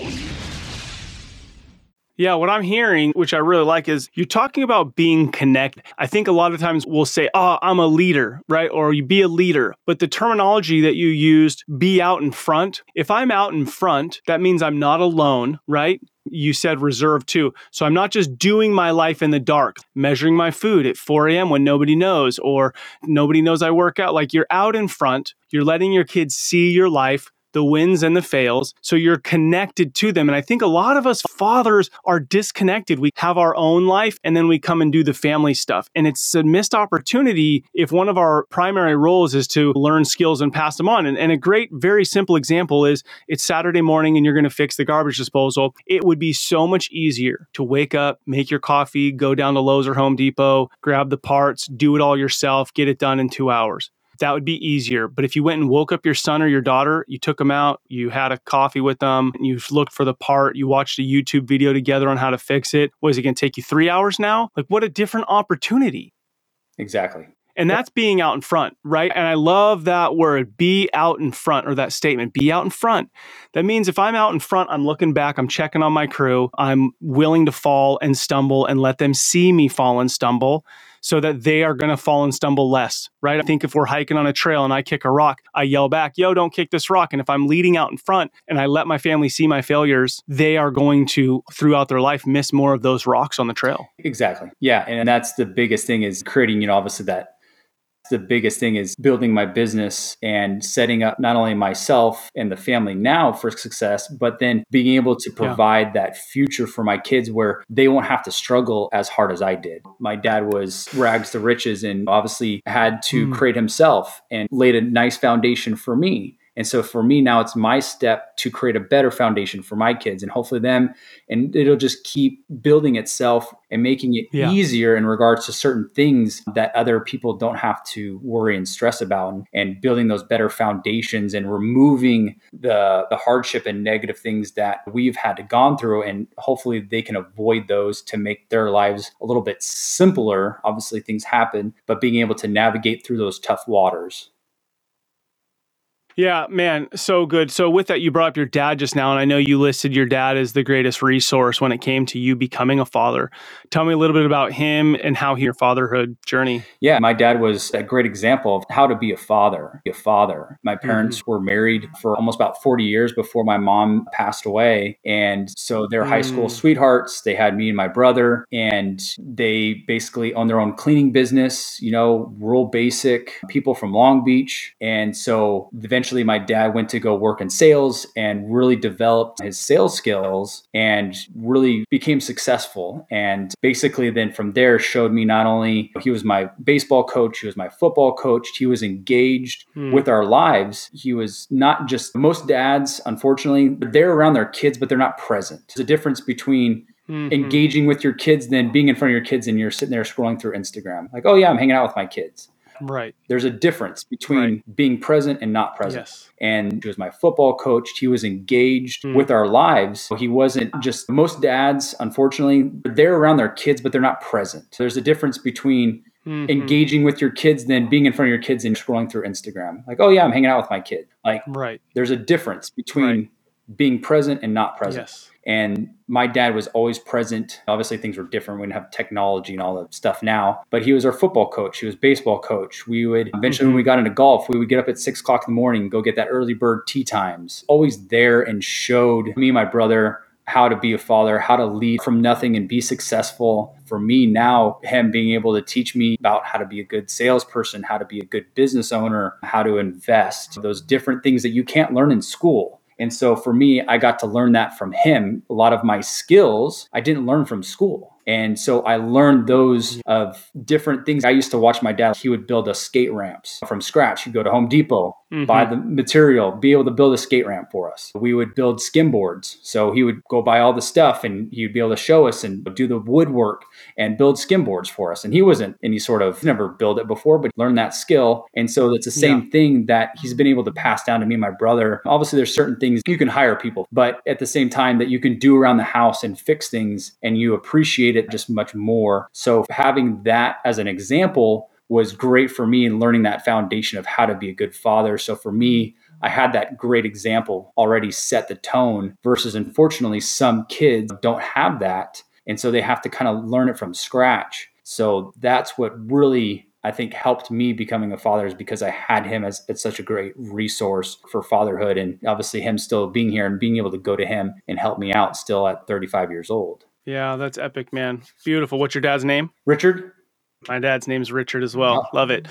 Yeah, what I'm hearing, which I really like, is you're talking about being connected. I think a lot of times we'll say, oh, I'm a leader, right? Or you be a leader. But the terminology that you used, be out in front. If I'm out in front, that means I'm not alone, right? You said reserve too. So I'm not just doing my life in the dark, measuring my food at four a.m. when nobody knows, or nobody knows I work out. Like, you're out in front, you're letting your kids see your life, the wins and the fails. So you're connected to them. And I think a lot of us fathers are disconnected. We have our own life and then we come and do the family stuff. And it's a missed opportunity if one of our primary roles is to learn skills and pass them on. And, and a great, very simple example is it's Saturday morning and you're going to fix the garbage disposal. It would be so much easier to wake up, make your coffee, go down to Lowe's or Home Depot, grab the parts, do it all yourself, get it done in two hours. That would be easier. But if you went and woke up your son or your daughter, you took them out, you had a coffee with them, you looked for the part, you watched a YouTube video together on how to fix it. What is it going to take you three hours now? Like, what a different opportunity. Exactly. And that's being out in front, right? And I love that word, be out in front, or that statement, be out in front. That means if I'm out in front, I'm looking back, I'm checking on my crew, I'm willing to fall and stumble and let them see me fall and stumble so that they are going to fall and stumble less, right? I think if we're hiking on a trail and I kick a rock, I yell back, yo, don't kick this rock. And if I'm leading out in front and I let my family see my failures, they are going to, throughout their life, miss more of those rocks on the trail. Exactly. Yeah. And that's the biggest thing is creating, you know, obviously that The biggest thing is building my business and setting up not only myself and the family now for success, but then being able to provide yeah. that future for my kids where they won't have to struggle as hard as I did. My dad was rags to riches and obviously had to mm. create himself and laid a nice foundation for me. And so for me now, it's my step to create a better foundation for my kids and hopefully them. And it'll just keep building itself and making it yeah. easier in regards to certain things that other people don't have to worry and stress about, and, and building those better foundations and removing the, the hardship and negative things that we've had to gone through. And hopefully they can avoid those to make their lives a little bit simpler. Obviously things happen, but being able to navigate through those tough waters. Yeah, man, so good. So with that, you brought up your dad just now, and I know you listed your dad as the greatest resource when it came to you becoming a father. Tell me a little bit about him and how he, your fatherhood journey. Yeah, my dad was a great example of how to be a father, be a father. My parents mm-hmm. were married for almost about forty years before my mom passed away. And so they're mm. high school sweethearts. They had me and my brother, and they basically own their own cleaning business, you know, rural basic people from Long Beach. And so eventually Eventually, my dad went to go work in sales and really developed his sales skills and really became successful. And basically then from there showed me not only he was my baseball coach, he was my football coach, he was engaged mm. with our lives. He was not just most dads, unfortunately, they're around their kids, but they're not present. There's a difference between Mm-hmm. engaging with your kids than being in front of your kids and you're sitting there scrolling through Instagram. Like, oh yeah, I'm hanging out with my kids. Right. There's a difference between right. being present and not present. Yes. And he was my football coach. He was engaged mm. with our lives. He wasn't just most dads, unfortunately, they're around their kids, but they're not present. There's a difference between mm-hmm. engaging with your kids than being in front of your kids and scrolling through Instagram. Like, oh yeah, I'm hanging out with my kid. Like, right. there's a difference between right. being present and not present. Yes. And my dad was always present. Obviously, things were different. We didn't have technology and all that stuff now. But he was our football coach. He was baseball coach. We would eventually, mm-hmm. when we got into golf, we would get up at six o'clock in the morning, go get that early bird tee times. Always there, and showed me and my brother how to be a father, how to lead from nothing and be successful. For me now, him being able to teach me about how to be a good salesperson, how to be a good business owner, how to invest, those different things that you can't learn in school. And so for me, I got to learn that from him. A lot of my skills, I didn't learn from school. And so I learned those of different things. I used to watch my dad. He would build a skate ramps from scratch. He'd go to Home Depot, mm-hmm. buy the material, be able to build a skate ramp for us. We would build skim boards. So he would go buy all the stuff and he'd be able to show us and do the woodwork and build skim boards for us. And he wasn't any sort of, never built it before, but learned that skill. And so it's the same yeah. thing that he's been able to pass down to me and my brother. Obviously there's certain things you can hire people, but at the same time that you can do around the house and fix things, and you appreciate it just much more. So having that as an example was great for me in learning that foundation of how to be a good father. So for me, I had that great example already set the tone, versus unfortunately some kids don't have that. And so they have to kind of learn it from scratch. So that's what really, I think, helped me becoming a father, is because I had him as, as such a great resource for fatherhood. And obviously him still being here and being able to go to him and help me out still at thirty-five years old. Yeah, that's epic, man. Beautiful. What's your dad's name? Richard. My dad's name's Richard as well. Love it.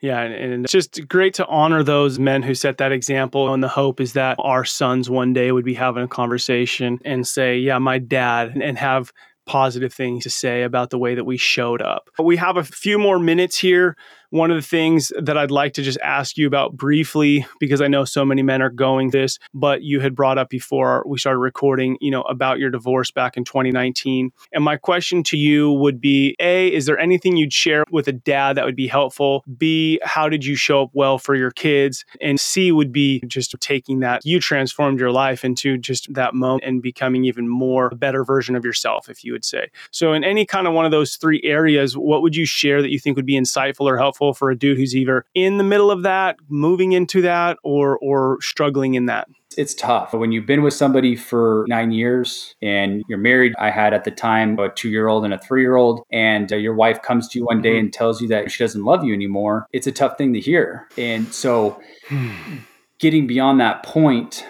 Yeah, and, and it's just great to honor those men who set that example. And the hope is that our sons one day would be having a conversation and say, yeah, my dad, and have positive things to say about the way that we showed up. But we have a few more minutes here. One of the things that I'd like to just ask you about briefly, because I know so many men are going this, but you had brought up before we started recording, you know, about your divorce back in twenty nineteen. And my question to you would be, A, is there anything you'd share with a dad that would be helpful? B, how did you show up well for your kids? And C would be just taking that you transformed your life into just that moment and becoming even more a better version of yourself, if you would say. So in any kind of one of those three areas, what would you share that you think would be insightful or helpful helpful for a dude who's either in the middle of that, moving into that, or or struggling in that? It's tough. When you've been with somebody for nine years and you're married, I had at the time a two-year-old and a three-year-old, and uh, your wife comes to you one day and tells you that she doesn't love you anymore. It's a tough thing to hear. And so getting beyond that point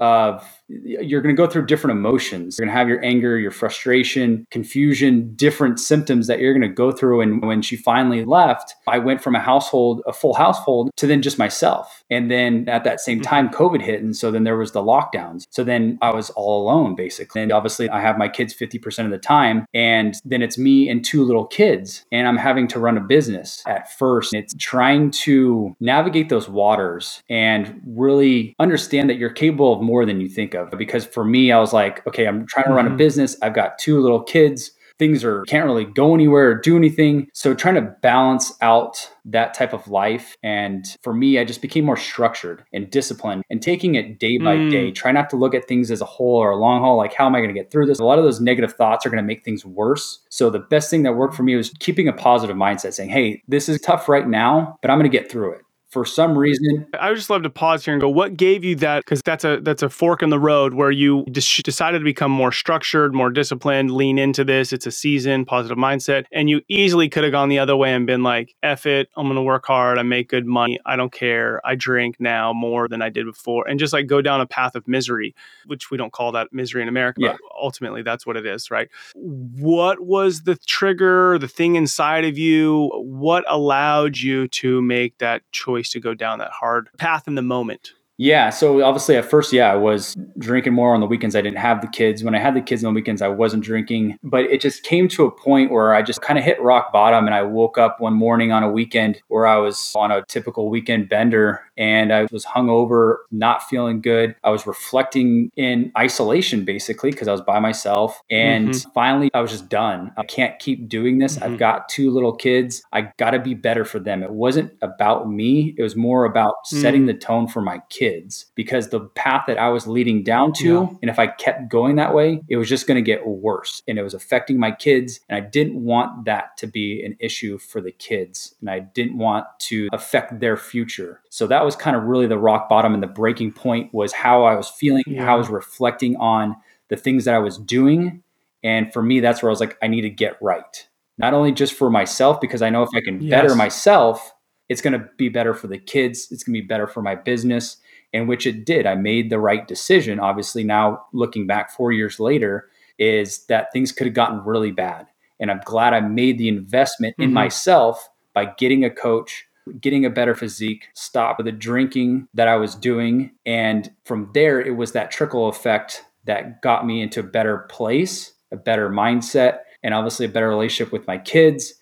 of you're going to go through different emotions. You're going to have your anger, your frustration, confusion, different symptoms that you're going to go through. And when she finally left, I went from a household, a full household, to then just myself. And then at that same time, COVID hit. And so then there was the lockdowns. So then I was all alone, basically. And obviously I have my kids fifty percent of the time. And then it's me and two little kids. And I'm having to run a business at first. It's trying to navigate those waters and really understand that you're capable of more than you think of. Because for me, I was like, okay, I'm trying to run a business. I've got two little kids. Things are can't really go anywhere or do anything. So trying to balance out that type of life. And for me, I just became more structured and disciplined and taking it day by mm. day. Try not to look at things as a whole or a long haul. Like, how am I going to get through this? A lot of those negative thoughts are going to make things worse. So the best thing that worked for me was keeping a positive mindset, saying, hey, this is tough right now, but I'm going to get through it. For some reason, I would just love to pause here and go, what gave you that? Because that's a that's a fork in the road where you des- decided to become more structured, more disciplined, lean into this. It's a season, positive mindset. And you easily could have gone the other way and been like, F it. I'm going to work hard. I make good money. I don't care. I drink now more than I did before. And just like go down a path of misery, which we don't call that misery in America. Yeah. But ultimately, that's what it is, right? What was the trigger, the thing inside of you? What allowed you to make that choice to go down that hard path in the moment? Yeah. So obviously at first, yeah, I was drinking more on the weekends. I didn't have the kids. When I had the kids on the weekends, I wasn't drinking, but it just came to a point where I just kind of hit rock bottom. And I woke up one morning on a weekend where I was on a typical weekend bender and I was hungover, not feeling good. I was reflecting in isolation basically because I was by myself. And mm-hmm. finally I was just done. I can't keep doing this. Mm-hmm. I've got two little kids. I got to be better for them. It wasn't about me. It was more about mm-hmm. setting the tone for my kids. Kids, because the path that I was leading down to, yeah. and if I kept going that way, it was just going to get worse. And it was affecting my kids. And I didn't want that to be an issue for the kids. And I didn't want to affect their future. So that was kind of really the rock bottom. And the breaking point was how I was feeling, yeah. how I was reflecting on the things that I was doing. And for me, that's where I was like, I need to get right. Not only just for myself, because I know if I can yes. better myself, it's going to be better for the kids. It's going to be better for my business. And which it did. I made the right decision. Obviously, now looking back four years later, is that things could have gotten really bad. And I'm glad I made the investment mm-hmm. in myself by getting a coach, getting a better physique, stop with the drinking that I was doing. And from there, it was that trickle effect that got me into a better place, a better mindset, and obviously a better relationship with my kids.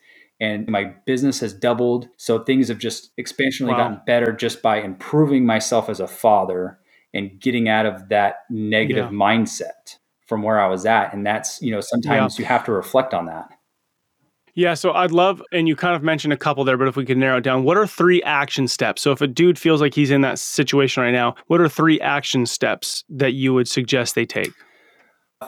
And my business has doubled. So things have just expansionally wow. gotten better just by improving myself as a father and getting out of that negative yeah. mindset from where I was at. And that's, you know, sometimes yeah. you have to reflect on that. Yeah. So I'd love, and you kind of mentioned a couple there, but if we could narrow it down, what are three action steps? So if a dude feels like he's in that situation right now, what are three action steps that you would suggest they take?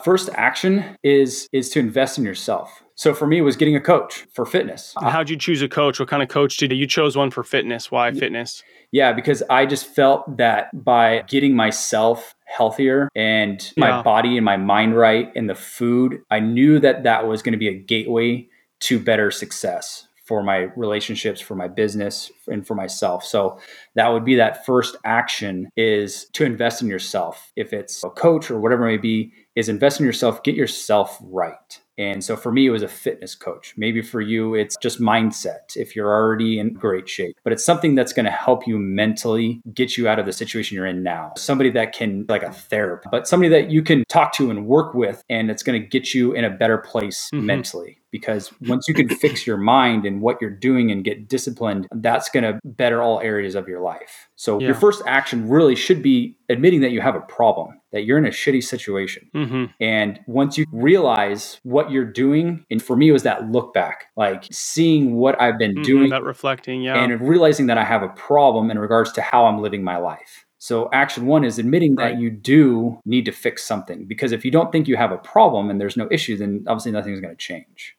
First action is is to invest in yourself. So for me, it was getting a coach for fitness. How'd you choose a coach? What kind of coach did you? You chose one for fitness. Why fitness? Yeah, because I just felt that by getting myself healthier and my yeah. body and my mind right and the food, I knew that that was going to be a gateway to better success for my relationships, for my business, and for myself. So that would be that first action is to invest in yourself. If it's a coach or whatever it may be, is invest in yourself, get yourself right. And so for me, it was a fitness coach. Maybe for you, it's just mindset if you're already in great shape, but it's something that's going to help you mentally get you out of the situation you're in now. Somebody that can, like a therapist, but somebody that you can talk to and work with, and it's going to get you in a better place mm-hmm. mentally. Because once you can fix your mind and what you're doing and get disciplined, that's going to better all areas of your life. So yeah. your first action really should be admitting that you have a problem, that you're in a shitty situation. Mm-hmm. And once you realize what you're doing, and for me, it was that look back, like seeing what I've been mm-hmm, doing, that reflecting, yeah, and realizing that I have a problem in regards to how I'm living my life. So action one is admitting right. that you do need to fix something, because if you don't think you have a problem and there's no issue, then obviously nothing's going to change.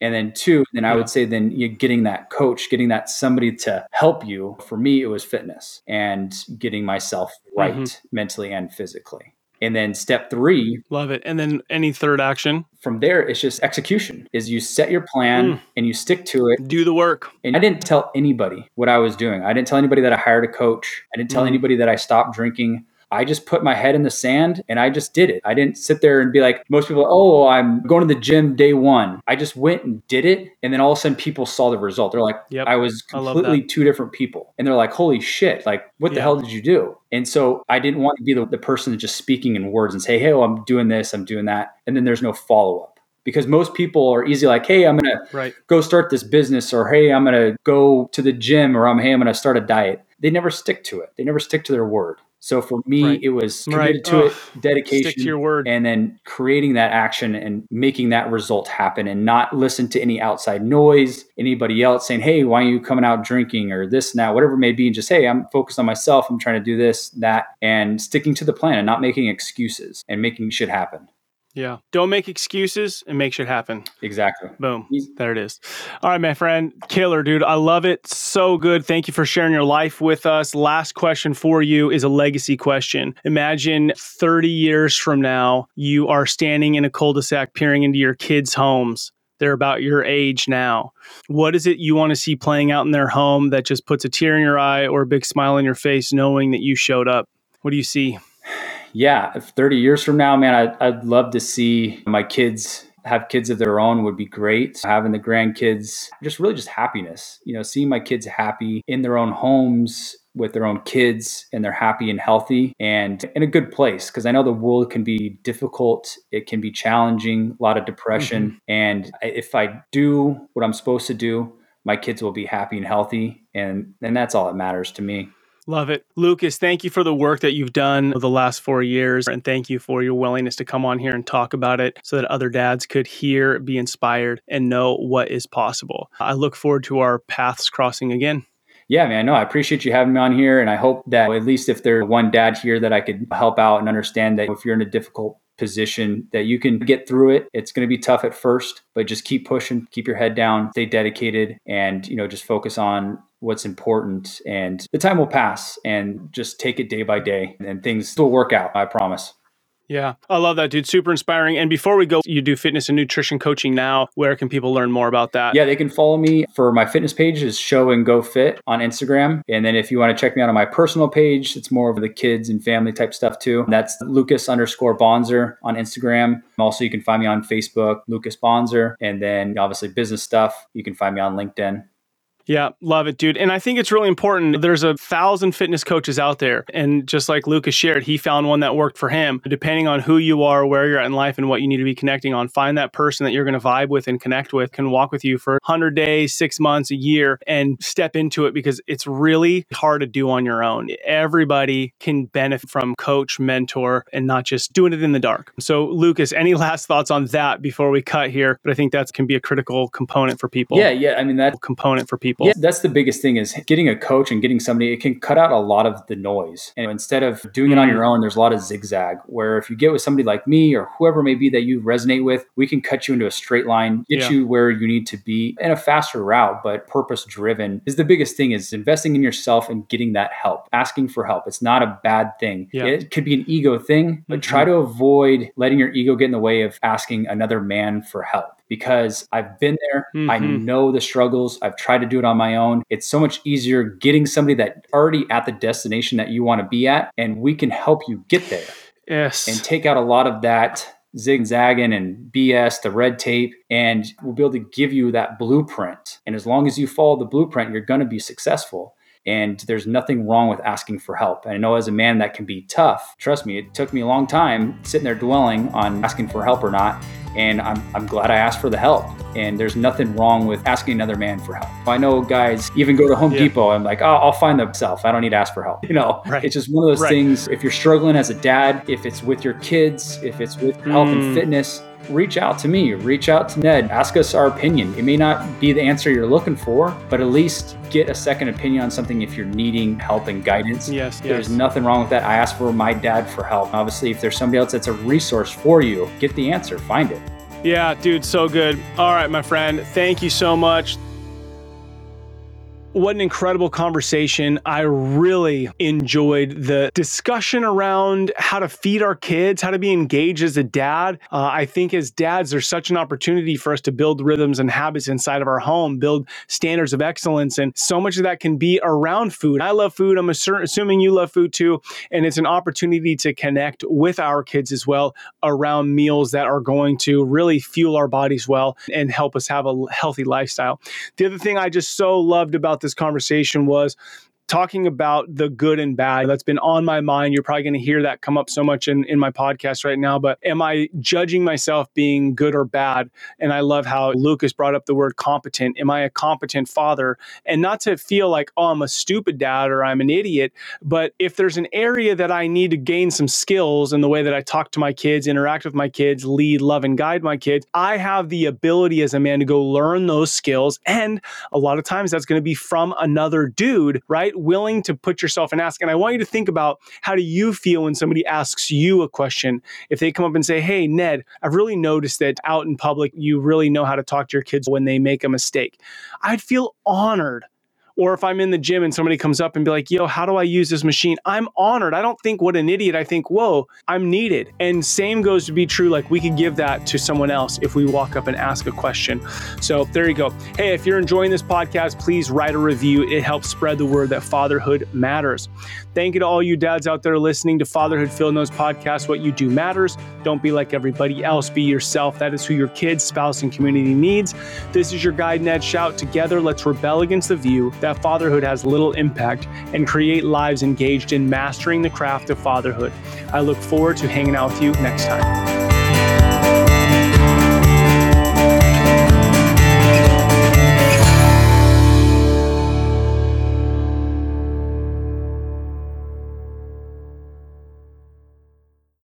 And then two, then I would say then you're getting that coach, getting that somebody to help you. For me, it was fitness and getting myself right mm-hmm. mentally and physically. And then step three. Love it. And then any third action? From there, it's just execution is you set your plan mm. and you stick to it. Do the work. And I didn't tell anybody what I was doing. I didn't tell anybody that I hired a coach. I didn't tell mm. anybody that I stopped drinking. I just put my head in the sand and I just did it. I didn't sit there and be like most people, oh, I'm going to the gym day one. I just went and did it. And then all of a sudden people saw the result. They're like, yep, I was completely I two different people. And they're like, holy shit, like what yeah. the hell did you do? And so I didn't want to be the, the person just speaking in words and say, hey, well, I'm doing this, I'm doing that. And then there's no follow-up. Because most people are easy like, hey, I'm going right. to go start this business, or hey, I'm going to go to the gym, or I'm hey, I'm going to start a diet. They never stick to it. They never stick to their word. So for me, right. it was committed right. to oh, it, dedication, stick to your word. And then creating that action and making that result happen and not listen to any outside noise, anybody else saying, hey, why are you coming out drinking or this and that, whatever it may be. And just, hey, I'm focused on myself. I'm trying to do this, that, and sticking to the plan and not making excuses and making shit happen. Yeah. Don't make excuses and make shit happen. Exactly. Boom. There it is. All right, my friend. Killer, dude. I love it. So good. Thank you for sharing your life with us. Last question for you is a legacy question. Imagine thirty years from now, you are standing in a cul-de-sac peering into your kids' homes. They're about your age now. What is it you want to see playing out in their home that just puts a tear in your eye or a big smile on your face knowing that you showed up? What do you see? Yeah, thirty years from now, man, I'd, I'd love to see my kids have kids of their own would be great. Having the grandkids, just really just happiness, you know, seeing my kids happy in their own homes with their own kids, and they're happy and healthy and in a good place. Because I know the world can be difficult. It can be challenging, a lot of depression. Mm-hmm. And if I do what I'm supposed to do, my kids will be happy and healthy. And, and that's all that matters to me. Love it. Lucas, thank you for the work that you've done the last four years. And thank you for your willingness to come on here and talk about it so that other dads could hear, be inspired, and know what is possible. I look forward to our paths crossing again. Yeah, man, no, I appreciate you having me on here. And I hope that at least if there's one dad here that I could help out and understand that if you're in a difficult position that you can get through it. It's going to be tough at first, but just keep pushing, keep your head down, stay dedicated, and, you know, just focus on what's important, and the time will pass, and just take it day by day, and things will work out. I promise. Yeah. I love that, dude. Super inspiring. And before we go, you do fitness and nutrition coaching now. Where can people learn more about that? Yeah, they can follow me for my fitness page is Show and Go Fit on Instagram. And then if you want to check me out on my personal page, it's more of the kids and family type stuff too. That's Lucas underscore Bonzer on Instagram. Also, you can find me on Facebook, Lucas Bonzer. And then obviously business stuff, you can find me on LinkedIn. Yeah, love it, dude. And I think it's really important. There's a thousand fitness coaches out there. And just like Lucas shared, he found one that worked for him. Depending on who you are, where you're at in life, and what you need to be connecting on, find that person that you're going to vibe with and connect with, can walk with you for one hundred days, six months, a year, and step into it because it's really hard to do on your own. Everybody can benefit from coach, mentor, and not just doing it in the dark. So Lucas, any last thoughts on that before we cut here? But I think that can be a critical component for people. Yeah, yeah. I mean, that component for people. Yeah, that's the biggest thing is getting a coach and getting somebody, it can cut out a lot of the noise. And instead of doing it on your own, there's a lot of zigzag where if you get with somebody like me or whoever it may be that you resonate with, we can cut you into a straight line, get yeah. you where you need to be in a faster route, but purpose driven is the biggest thing is investing in yourself and getting that help, asking for help. It's not a bad thing. Yeah. It could be an ego thing, but try to avoid letting your ego get in the way of asking another man for help. Because I've been there. Mm-hmm. I know the struggles. I've tried to do it on my own. It's so much easier getting somebody that's already at the destination that you want to be at, and we can help you get there. Yes. And take out a lot of that zigzagging and B S, the red tape, and we'll be able to give you that blueprint. And as long as you follow the blueprint, you're going to be successful. And there's nothing wrong with asking for help. And I know as a man that can be tough. Trust me, it took me a long time sitting there dwelling on asking for help or not. And I'm I'm glad I asked for the help. And there's nothing wrong with asking another man for help. I know guys even go to Home yeah. Depot and like, oh, I'll find myself. I don't need to ask for help. You know, right. It's just one of those right. things. If you're struggling as a dad, if it's with your kids, if it's with mm. health and fitness, reach out to me, reach out to Ned, ask us our opinion. It may not be the answer you're looking for, but at least get a second opinion on something if you're needing help and guidance. Yes, There's yes. nothing wrong with that. I asked for my dad for help. Obviously, if there's somebody else that's a resource for you, get the answer, find it. Yeah, dude, so good. All right, my friend, thank you so much. What an incredible conversation. I really enjoyed the discussion around how to feed our kids, how to be engaged as a dad. Uh, I think as dads, there's such an opportunity for us to build rhythms and habits inside of our home, build standards of excellence. And so much of that can be around food. I love food. I'm assur- assuming you love food too. And it's an opportunity to connect with our kids as well around meals that are going to really fuel our bodies well and help us have a healthy lifestyle. The other thing I just so loved about this conversation was talking about the good and bad. That's been on my mind. You're probably going to hear that come up so much in, in my podcast right now, but am I judging myself being good or bad? And I love how Lucas brought up the word competent. Am I a competent father? And not to feel like, oh, I'm a stupid dad or I'm an idiot, but if there's an area that I need to gain some skills in the way that I talk to my kids, interact with my kids, lead, love, and guide my kids, I have the ability as a man to go learn those skills. And a lot of times that's going to be from another dude, right? Willing to put yourself and ask. And I want you to think about, how do you feel when somebody asks you a question? If they come up and say, hey, Ned, I've really noticed that out in public, you really know how to talk to your kids when they make a mistake. I'd feel honored. Or if I'm in the gym and somebody comes up and be like, yo, how do I use this machine? I'm honored. I don't think what an idiot. I think, whoa, I'm needed. And same goes to be true. Like, we could give that to someone else if we walk up and ask a question. So there you go. Hey, if you're enjoying this podcast, please write a review. It helps spread the word that fatherhood matters. Thank you to all you dads out there listening to Fatherhood Field Notes Podcast. What you do matters. Don't be like everybody else. Be yourself. That is who your kids, spouse, and community needs. This is your guide, Ned Shout. Together, let's rebel against the view that that fatherhood has little impact and create lives engaged in mastering the craft of fatherhood. I look forward to hanging out with you next time.